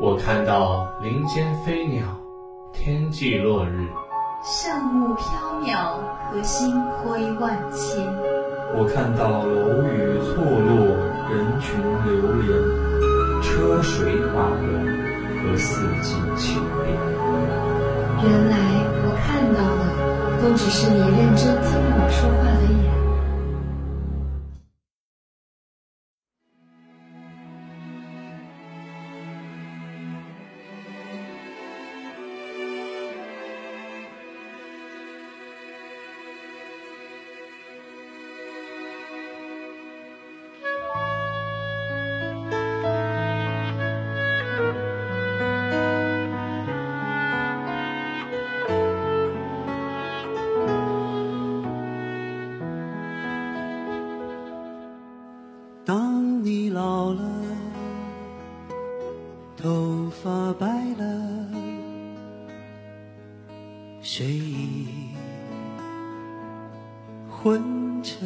我看到林间飞鸟，天际落日，善目缥缈，和星辉万千。我看到楼宇错落，人群流连，车水马龙，和四季清变。原来我看到的都只是你认真听我说话的眼。当你老了，头发白了，睡意昏沉。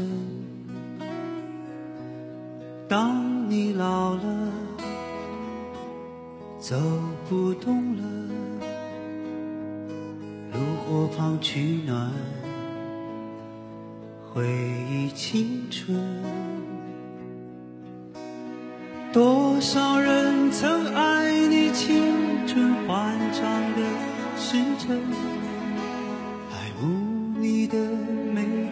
当你老了，走不动了，炉火旁取暖，回忆青春。多少人曾爱你青春欢畅的时辰，爱慕你的美丽，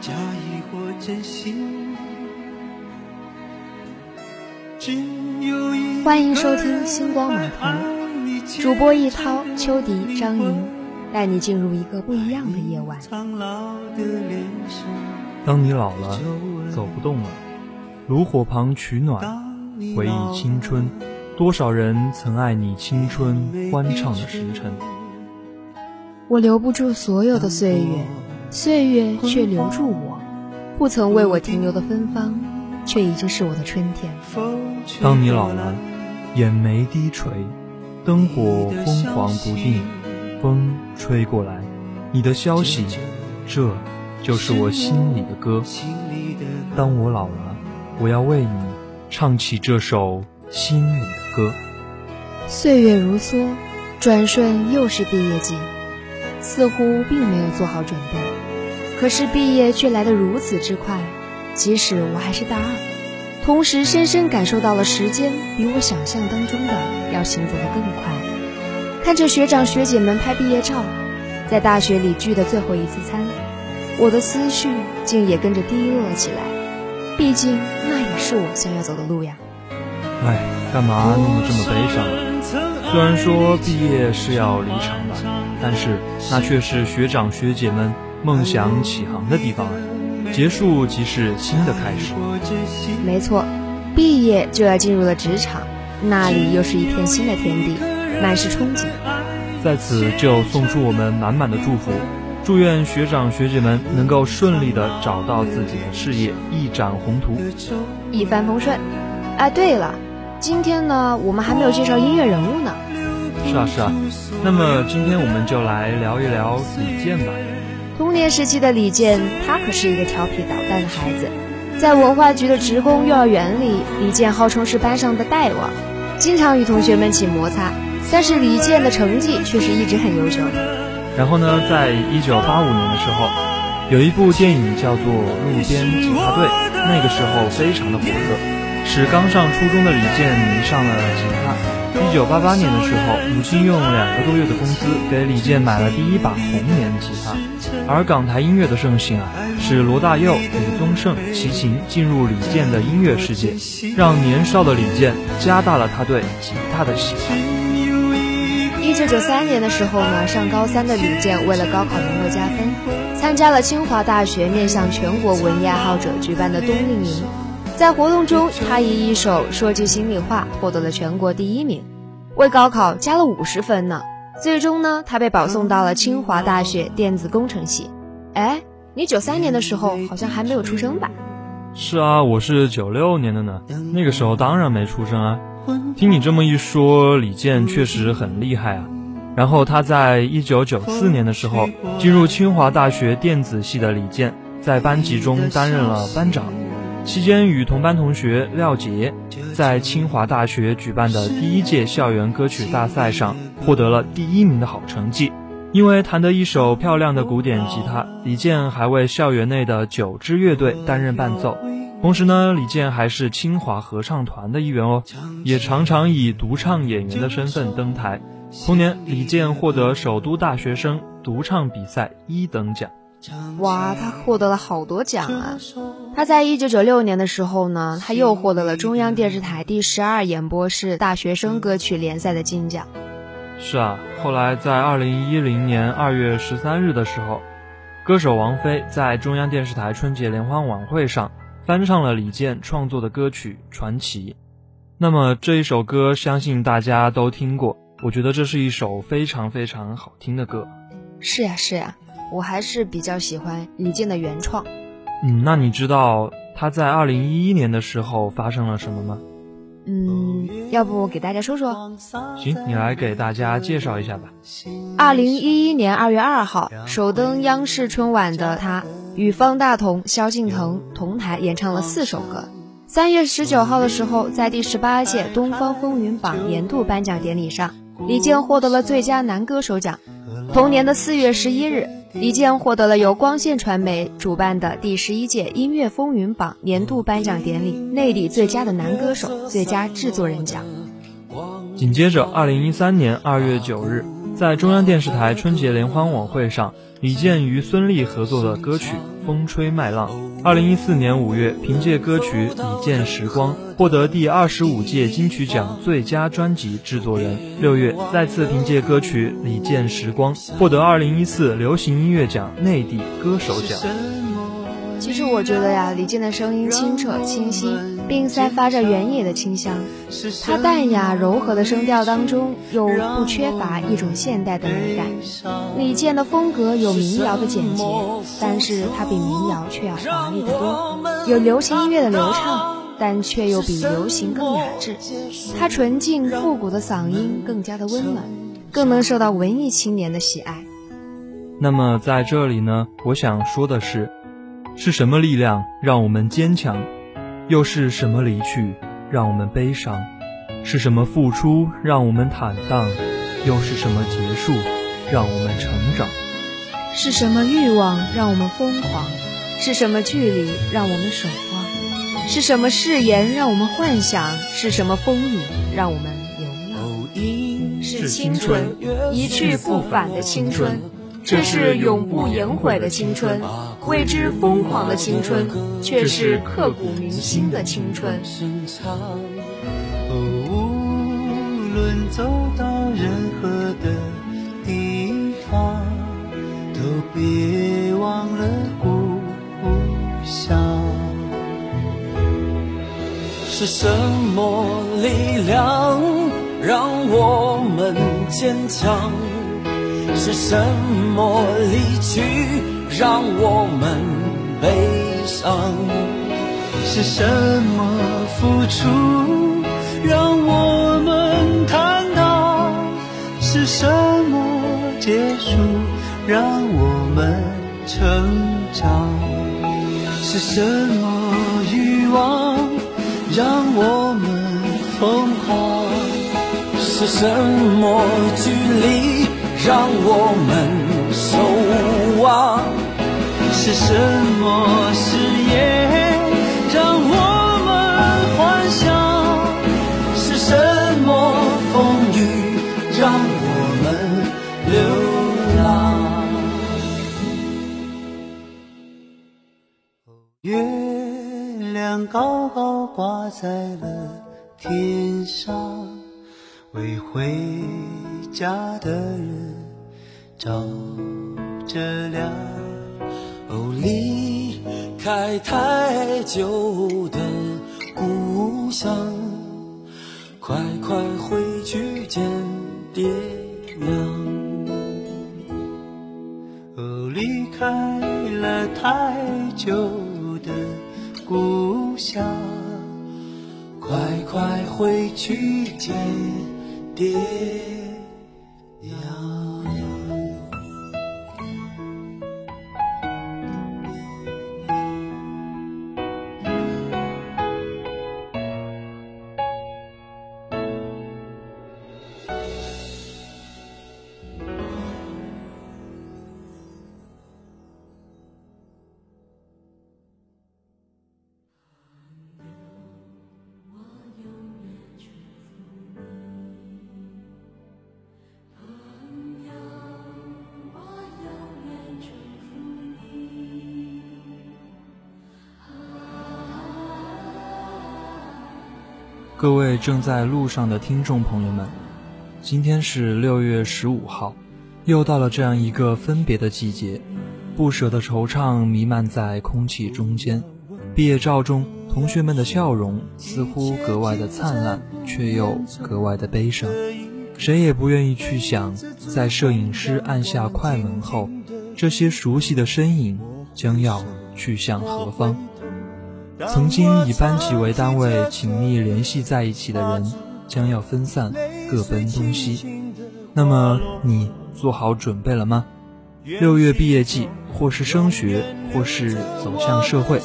假意或真心。欢迎收听星光码头，主播一涛、秋迪、张莹，带你进入一个不一样的夜晚。当你老了，走不动了，炉火旁取暖，回忆青春，多少人曾爱你青春欢畅的时辰。我留不住所有的岁月，岁月却留住我，不曾为我停留的芬芳，却已经是我的春天。当你老了，眼眉低垂，灯火昏黄不定，风吹过来，你的消息，这就是我心里的歌。当我老了，我要为你唱起这首心里的歌。岁月如梭，转瞬又是毕业季，似乎并没有做好准备，可是毕业却来得如此之快。即使我还是大二，同时深深感受到了时间比我想象当中的要行走得更快。看着学长学姐们拍毕业照，在大学里聚的最后一次餐，我的思绪竟也跟着低落起来。毕竟那也是我想要走的路呀。哎，干嘛弄得这么悲伤？虽然说毕业是要离场吧，但是那却是学长学姐们梦想起航的地方，结束即是新的开始。没错，毕业就要进入了职场，那里又是一片新的天地，满是憧憬。在此就送出我们满满的祝福，祝愿学长学姐们能够顺利的找到自己的事业，一展宏图，一帆风顺。哎，对了，今天呢，我们还没有介绍音乐人物呢。是啊是啊，那么今天我们就来聊一聊李健吧。童年时期的李健，他可是一个调皮捣蛋的孩子。在文化局的职工幼儿园里，李健号称是班上的大王，经常与同学们起摩擦，但是李健的成绩却是一直很优秀的。然后呢，在1985年的时候，有一部电影叫做《路边警察队》，那个时候非常的火热，使刚上初中的李健迷上了吉他。1988年的时候，母亲用2个多月的工资给李健买了第一把红棉吉他。而港台音乐的盛行啊，使罗大佑、李宗盛、齐秦进入李健的音乐世界，让年少的李健加大了他对吉他的喜爱。1993年的时候呢，上高三的李健为了高考能够加分，参加了清华大学面向全国文艺爱好者举办的冬令营。在活动中，他以一首《说句心里话》获得了全国第1名，为高考加了50分呢。最终呢，他被保送到了清华大学电子工程系。哎，你93年的时候好像还没有出生吧？是啊，我是96年的呢，那个时候当然没出生啊。听你这么一说，李健确实很厉害啊。然后他在1994年的时候进入清华大学电子系的李健，在班级中担任了班长，期间与同班同学廖杰在清华大学举办的第一届校园歌曲大赛上获得了第1名的好成绩。因为弹得一手漂亮的古典吉他，李健还为校园内的9支乐队担任伴奏。同时呢，李健还是清华合唱团的一员哦，也常常以独唱演员的身份登台。同年，李健获得首都大学生独唱比赛1等奖。哇，他获得了好多奖啊！他在1996年的时候呢，他又获得了中央电视台第12演播室大学生歌曲联赛的金奖。是啊，后来在2010年2月13日的时候，歌手王菲在中央电视台春节联欢晚会上翻唱了李健创作的歌曲《传奇》。那么这一首歌相信大家都听过，我觉得这是一首非常非常好听的歌。是呀是呀，我还是比较喜欢李健的原创。那你知道他在2011年的时候发生了什么吗？要不我给大家说说？行，你来给大家介绍一下吧。2011年2月2号，首登央视春晚的他，与方大同、萧敬腾同台演唱了4首歌。3月19号的时候，在第18届东方风云榜年度颁奖典礼上，李健获得了最佳男歌手奖。同年的4月11日，李健获得了由光线传媒主办的第11届音乐风云榜年度颁奖典礼内地最佳的男歌手、最佳制作人奖。紧接着2013年2月9日，在中央电视台春节联欢晚会上，李健与孙俪合作的歌曲《风吹麦浪》。2014年5月，凭借歌曲《李健时光》获得第25届金曲奖最佳专辑制作人。6月，再次凭借歌曲《李健时光》获得2014流行音乐奖内地歌手奖。其实我觉得呀，李健的声音清澈清晰，并散发着原野的清香。他淡雅柔和的声调当中，又不缺乏一种现代的美感。李健的风格有民谣的简洁，但是他比民谣却要华丽得多；有流行音乐的流畅，但却又比流行更雅致。他纯净复古的嗓音更加的温暖，更能受到文艺青年的喜爱。那么在这里呢，我想说的是什么力量让我们坚强？又是什么离去让我们悲伤？是什么付出让我们坦荡？又是什么结束让我们成长？是什么欲望让我们疯狂？是什么距离让我们守望？是什么誓言让我们幻想？是什么风雨让我们流浪？是青春，一去不返的青春，却是永不言悔的青春，为之疯狂的青春，却是刻骨铭心的青春。无论走到任何的地方，都别忘了故乡。是什么力量让我们坚强？是什么离去让我们悲伤？是什么付出让我们坦荡？是什么结束让我们成长？是什么欲望让我们疯狂？是什么距离让我们守望？是什么誓言让我们幻想？是什么风雨让我们流浪？月亮高高挂在了天上，为回家的人照着亮。离开太久的故乡，快快回去见爹娘。离开了太久的故乡，快快回去见爹娘。各位正在路上的听众朋友们，今天是6月15号，又到了这样一个分别的季节，不舍的惆怅弥漫在空气中间。毕业照中，同学们的笑容似乎格外的灿烂，却又格外的悲伤。谁也不愿意去想，在摄影师按下快门后，这些熟悉的身影将要去向何方。曾经以班级为单位紧密联系在一起的人，将要分散，各奔东西。那么你做好准备了吗？6月毕业季，或是升学，或是走向社会，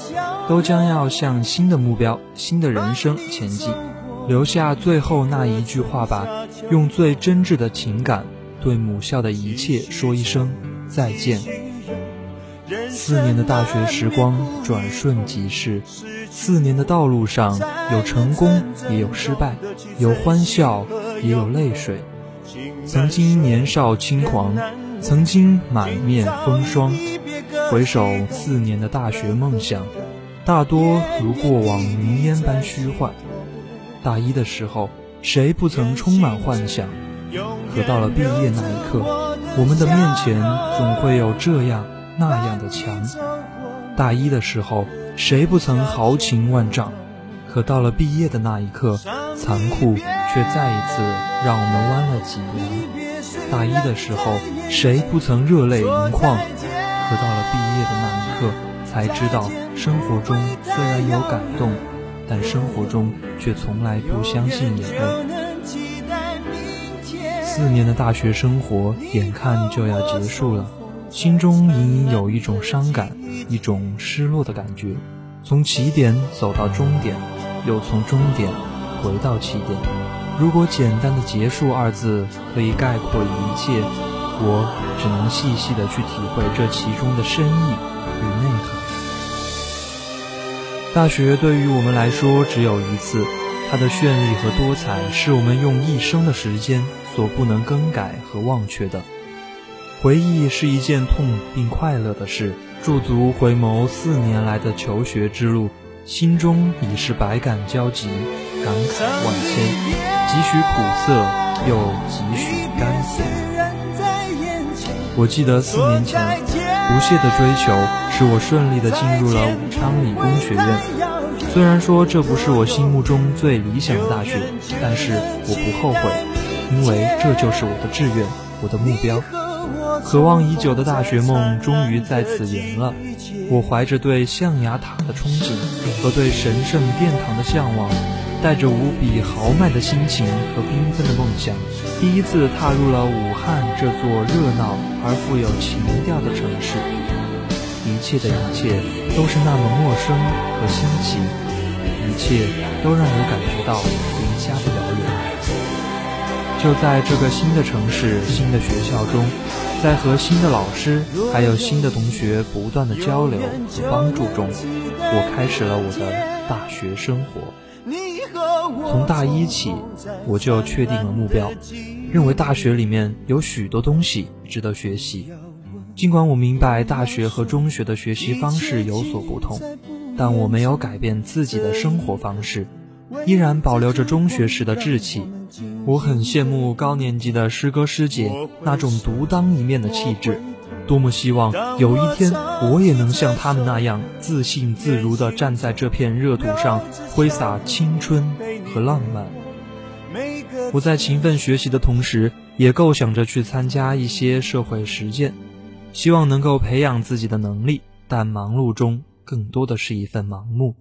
都将要向新的目标、新的人生前进。留下最后那一句话吧，用最真挚的情感对母校的一切说一声再见。4年的大学时光转瞬即逝，4年的道路上有成功也有失败，有欢笑也有泪水。曾经年少轻狂，曾经满面风霜，回首4年的大学梦想，大多如过往云烟般虚幻。大一的时候，谁不曾充满幻想？可到了毕业那一刻，我们的面前总会有这样那样的墙。大一的时候，谁不曾豪情万丈？可到了毕业的那一刻，残酷却再一次让我们弯了脊梁。大一的时候，谁不曾热泪盈眶？可到了毕业的那一刻，才知道生活中虽然有感动，但生活中却从来不相信眼泪。4年的大学生活眼看就要结束了，心中隐隐有一种伤感，一种失落的感觉。从起点走到终点，又从终点回到起点。如果简单的结束二字可以概括一切，我只能细细的去体会这其中的深意与内涵。大学对于我们来说只有一次，它的绚丽和多彩是我们用一生的时间所不能更改和忘却的。回忆是一件痛并快乐的事，驻足回眸4年来的求学之路，心中已是百感交集，感慨万千，几许苦涩，又几许甘甜。我记得4年前，不懈的追求使我顺利地进入了武昌理工学院。虽然说这不是我心目中最理想的大学，但是我不后悔，因为这就是我的志愿，我的目标。渴望已久的大学梦终于在此圆了。我怀着对象牙塔的憧憬和对神圣殿堂的向往，带着无比豪迈的心情和缤纷的梦想，第一次踏入了武汉这座热闹而富有情调的城市。一切的一切都是那么陌生和新奇，一切都让我感觉到离家的遥远。就在这个新的城市、新的学校中，在和新的老师还有新的同学不断的交流和帮助中，我开始了我的大学生活。从大一起，我就确定了目标，认为大学里面有许多东西值得学习。尽管我明白大学和中学的学习方式有所不同，但我没有改变自己的生活方式，依然保留着中学时的志气。我很羡慕高年级的师哥师姐那种独当一面的气质，多么希望有一天我也能像他们那样自信自如地站在这片热土上，挥洒青春和浪漫。我在勤奋学习的同时，也构想着去参加一些社会实践，希望能够培养自己的能力，但忙碌中更多的是一份盲目。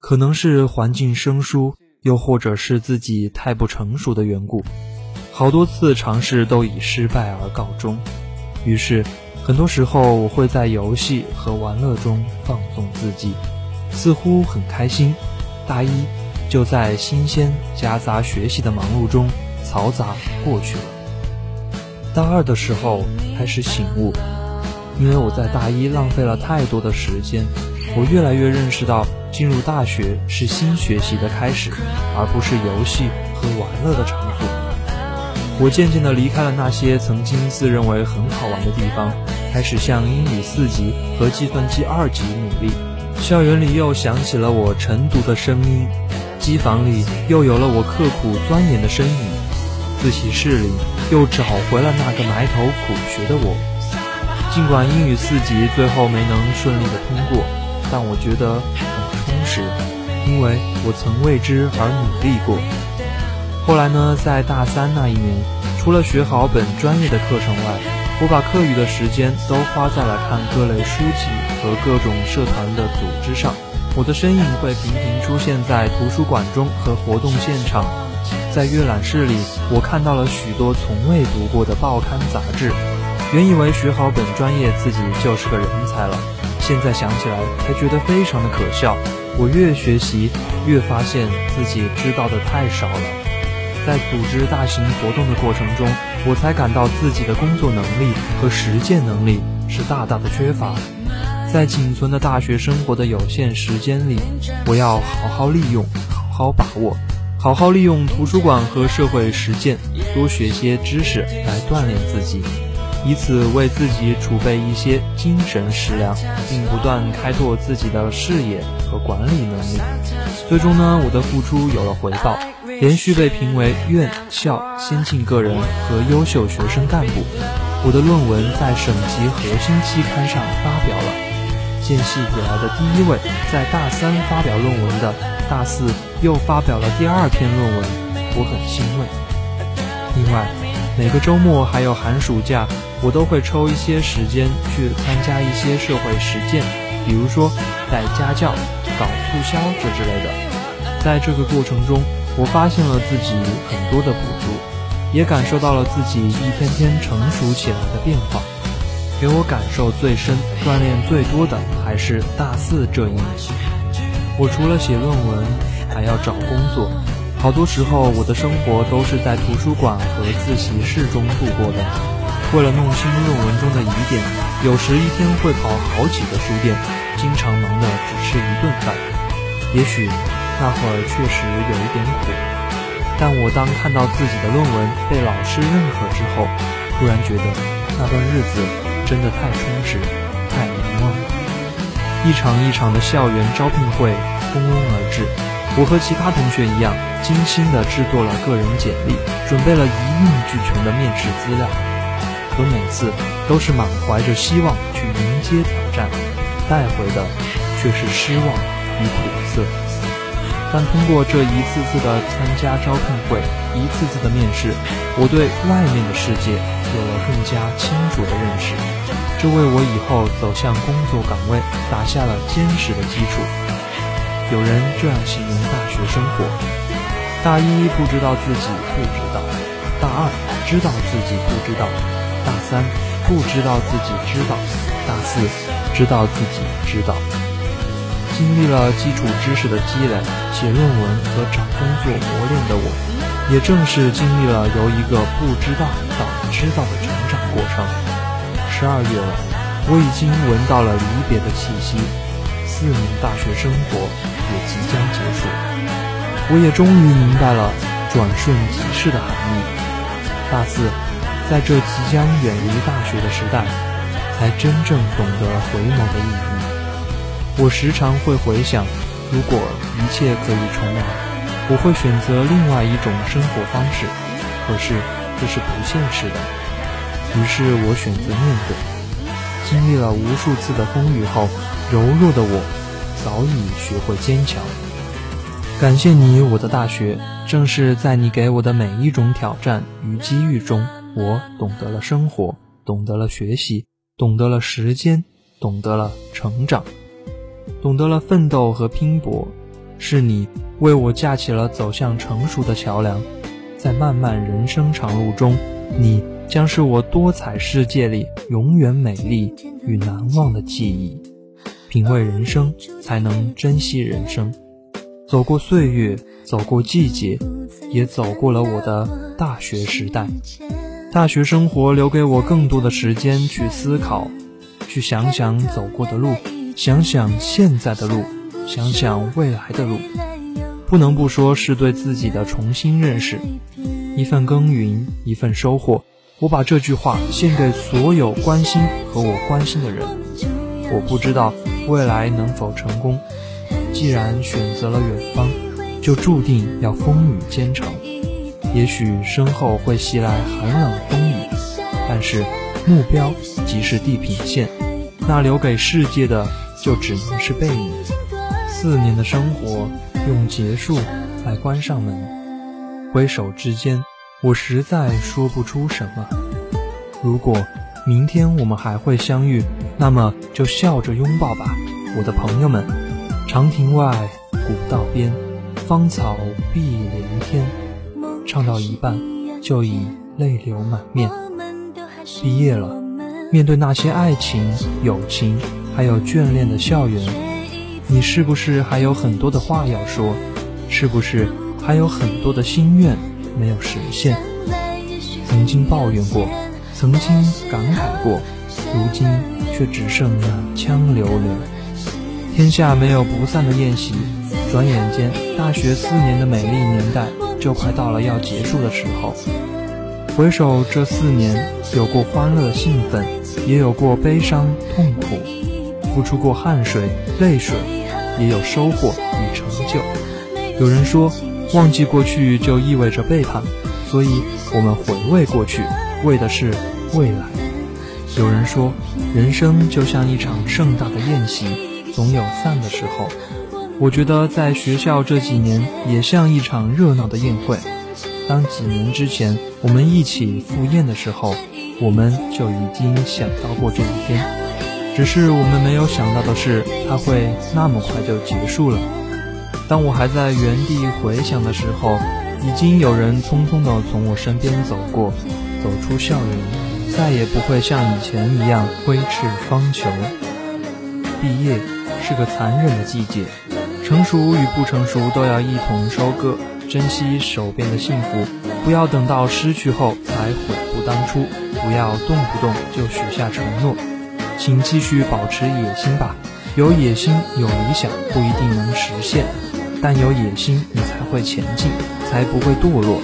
可能是环境生疏，又或者是自己太不成熟的缘故，好多次尝试都以失败而告终。于是很多时候我会在游戏和玩乐中放纵自己，似乎很开心。大一就在新鲜夹杂学习的忙碌中嘈杂过去了。大2的时候开始醒悟，因为我在大一浪费了太多的时间，我越来越认识到，进入大学是新学习的开始，而不是游戏和玩乐的场所。我渐渐地离开了那些曾经自认为很好玩的地方，开始向英语4级和计算机2级努力。校园里又响起了我晨读的声音，机房里又有了我刻苦钻研的身影，自习室里又找回了那个埋头苦学的我。尽管英语4级最后没能顺利的通过，但我觉得很充实，因为我曾为之而努力过。后来呢，在大3那一年，除了学好本专业的课程外，我把课余的时间都花在了看各类书籍和各种社团的组织上。我的身影会频频出现在图书馆中和活动现场，在阅览室里，我看到了许多从未读过的报刊杂志。原以为学好本专业自己就是个人才了，现在想起来才觉得非常的可笑。我越学习，越发现自己知道的太少了。在组织大型活动的过程中，我才感到自己的工作能力和实践能力是大大的缺乏。在仅存的大学生活的有限时间里，我要好好利用，好好把握，好好利用图书馆和社会实践，多学些知识来锻炼自己，以此为自己储备一些精神食粮，并不断开拓自己的视野和管理能力。最终呢，我的付出有了回报，连续被评为院校先进个人和优秀学生干部，我的论文在省级核心期刊上发表了。建系以来的第一位在大3发表论文的，大4又发表了第2篇论文，我很欣慰。另外，每个周末还有寒暑假，我都会抽一些时间去参加一些社会实践，比如说带家教、搞促销这之类的。在这个过程中，我发现了自己很多的不足，也感受到了自己一天天成熟起来的变化。给我感受最深、锻炼最多的还是大4这一年。我除了写论文，还要找工作。好多时候，我的生活都是在图书馆和自习室中度过的。为了弄清论文中的疑点，有时一天会跑好几个书店，经常忙得只吃一顿饭。也许那会儿确实有一点苦，但我当看到自己的论文被老师认可之后，突然觉得那段日子真的太充实，太难忘了。一场一场的校园招聘会蜂拥而至，我和其他同学一样，精心地制作了个人简历，准备了一应俱全的面试资料。可每次都是满怀着希望去迎接挑战，带回的却是失望与苦涩。但通过这一次次的参加招聘会，一次次的面试，我对外面的世界有了更加清楚的认识，这为我以后走向工作岗位打下了坚实的基础。有人这样形容大学生活：大1不知道自己不知道，大2知道自己不知道，大3不知道自己知道，大4知道自己知道。经历了基础知识的积累，写论文和找工作磨练的我，也正是经历了由一个不知道到知道的成长过程。12月了，我已经闻到了离别的气息，4年大学生活也即将结束。我也终于明白了转瞬即逝的含义。大4，在这即将远离大学的时代，才真正懂得回眸的意义。我时常会回想，如果一切可以重来，我会选择另外一种生活方式，可是这是不现实的。于是我选择面对。经历了无数次的风雨后，柔弱的我早已学会坚强。感谢你，我的大学。正是在你给我的每一种挑战与机遇中，我懂得了生活，懂得了学习，懂得了时间，懂得了成长，懂得了奋斗和拼搏。是你为我架起了走向成熟的桥梁，在漫漫人生长路中，你将是我多彩世界里永远美丽与难忘的记忆。品味人生，才能珍惜人生。走过岁月，走过季节，也走过了我的大学时代。大学生活留给我更多的时间去思考，去想想走过的路，想想现在的路，想想未来的路。不能不说是对自己的重新认识。一份耕耘，一份收获。我把这句话献给所有关心和我关心的人。我不知道未来能否成功，既然选择了远方，就注定要风雨兼程。也许身后会袭来寒冷风雨，但是目标即是地平线，那留给世界的就只能是背影。4年的生活用结束来关上门，挥手之间我实在说不出什么。如果明天我们还会相遇，那么就笑着拥抱吧，我的朋友们。长亭外，古道边，芳草碧连天。唱到一半就已泪流满面。毕业了，面对那些爱情、友情还有眷恋的校园，你是不是还有很多的话要说？是不是还有很多的心愿没有实现？曾经抱怨过，曾经感慨过，如今却只剩那枪流流。天下没有不散的宴席，转眼间大学4年的美丽年代就快到了要结束的时候。回首这4年，有过欢乐兴奋，也有过悲伤痛苦，付出过汗水泪水，也有收获与成就。有人说忘记过去就意味着背叛，所以我们回味过去，为的是未来。有人说人生就像一场盛大的宴席，总有散的时候。我觉得在学校这几年也像一场热闹的宴会，当几年之前我们一起赴宴的时候，我们就已经想到过这一天，只是我们没有想到的是它会那么快就结束了。当我还在原地回想的时候，已经有人匆匆地从我身边走过，走出校园，再也不会像以前一样挥斥方遒。毕业是个残忍的季节，成熟与不成熟都要一同收割，珍惜手边的幸福，不要等到失去后才悔不当初，不要动不动就许下承诺，请继续保持野心吧。有野心有理想不一定能实现，但有野心你才会前进，才不会堕落。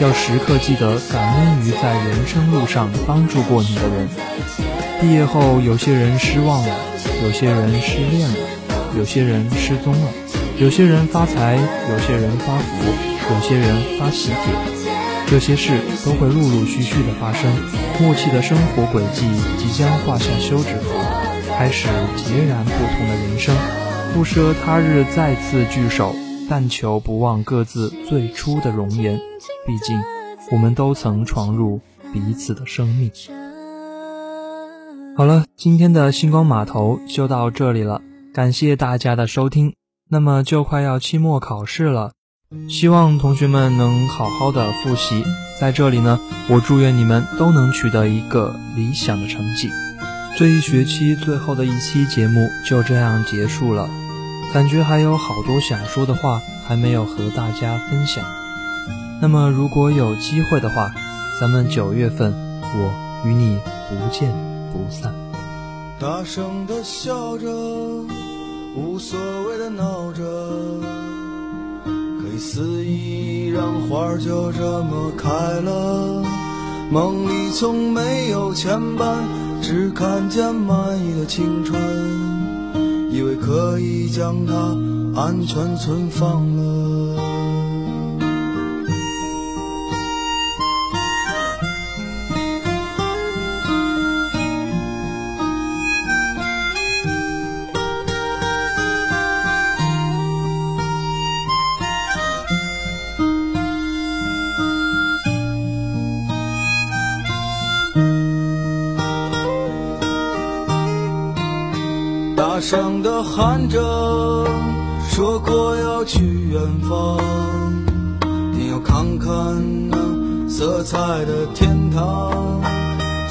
要时刻记得感恩于在人生路上帮助过你的人。毕业后有些人失望了，有些人失恋了，有些人失踪了，有些人发财，有些人发福，有些人发喜帖，这些事都会陆陆续续的发生。默契的生活轨迹即将画下休止符，开始截然不同的人生。不奢他日再次聚首，但求不忘各自最初的容颜，毕竟我们都曾闯入彼此的生命。好了，今天的星光码头就到这里了，感谢大家的收听。那么就快要期末考试了，希望同学们能好好的复习。在这里呢，我祝愿你们都能取得一个理想的成绩。这一学期最后的一期节目就这样结束了，感觉还有好多想说的话还没有和大家分享。那么如果有机会的话，咱们9月份我与你不见不散。大声的笑着，无所谓的闹着，可以肆意让花就这么开了。梦里从没有牵绊，只看见满意的青春，以为可以将它安全存放了。大声地喊着，说过要去远方，定要看看那色彩的天堂，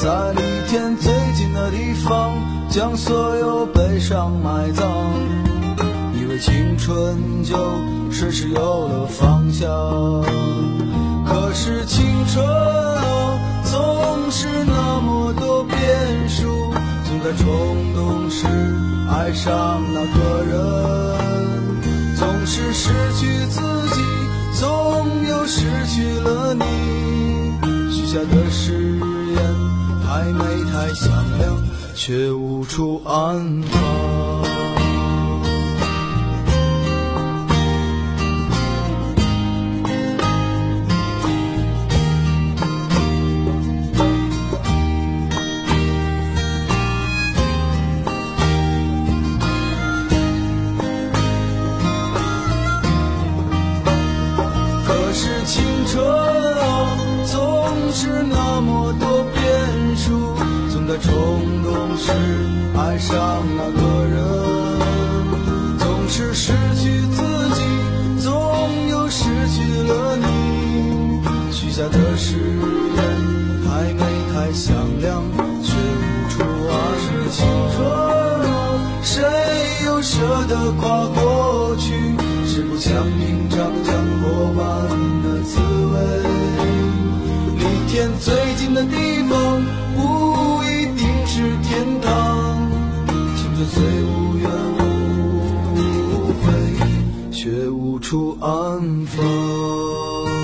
在离天最近的地方，将所有悲伤埋葬，以为青春就是失有了方向。可是青春啊，总是那么多变数，总在冲动时爱上那个人，总是失去自己，总又失去了你，许下的誓言还没太响亮，却无处安放。这样总是那么多变数，总在冲动时爱上那个人，总是失去自己，总又失去了你。许下的誓言还没太响亮，却无处安置。青春路，谁又舍得跨过去？是不想品尝浆果般的滋味，离天最近的地方不一定是天堂。青春虽无怨无悔，却无处安放。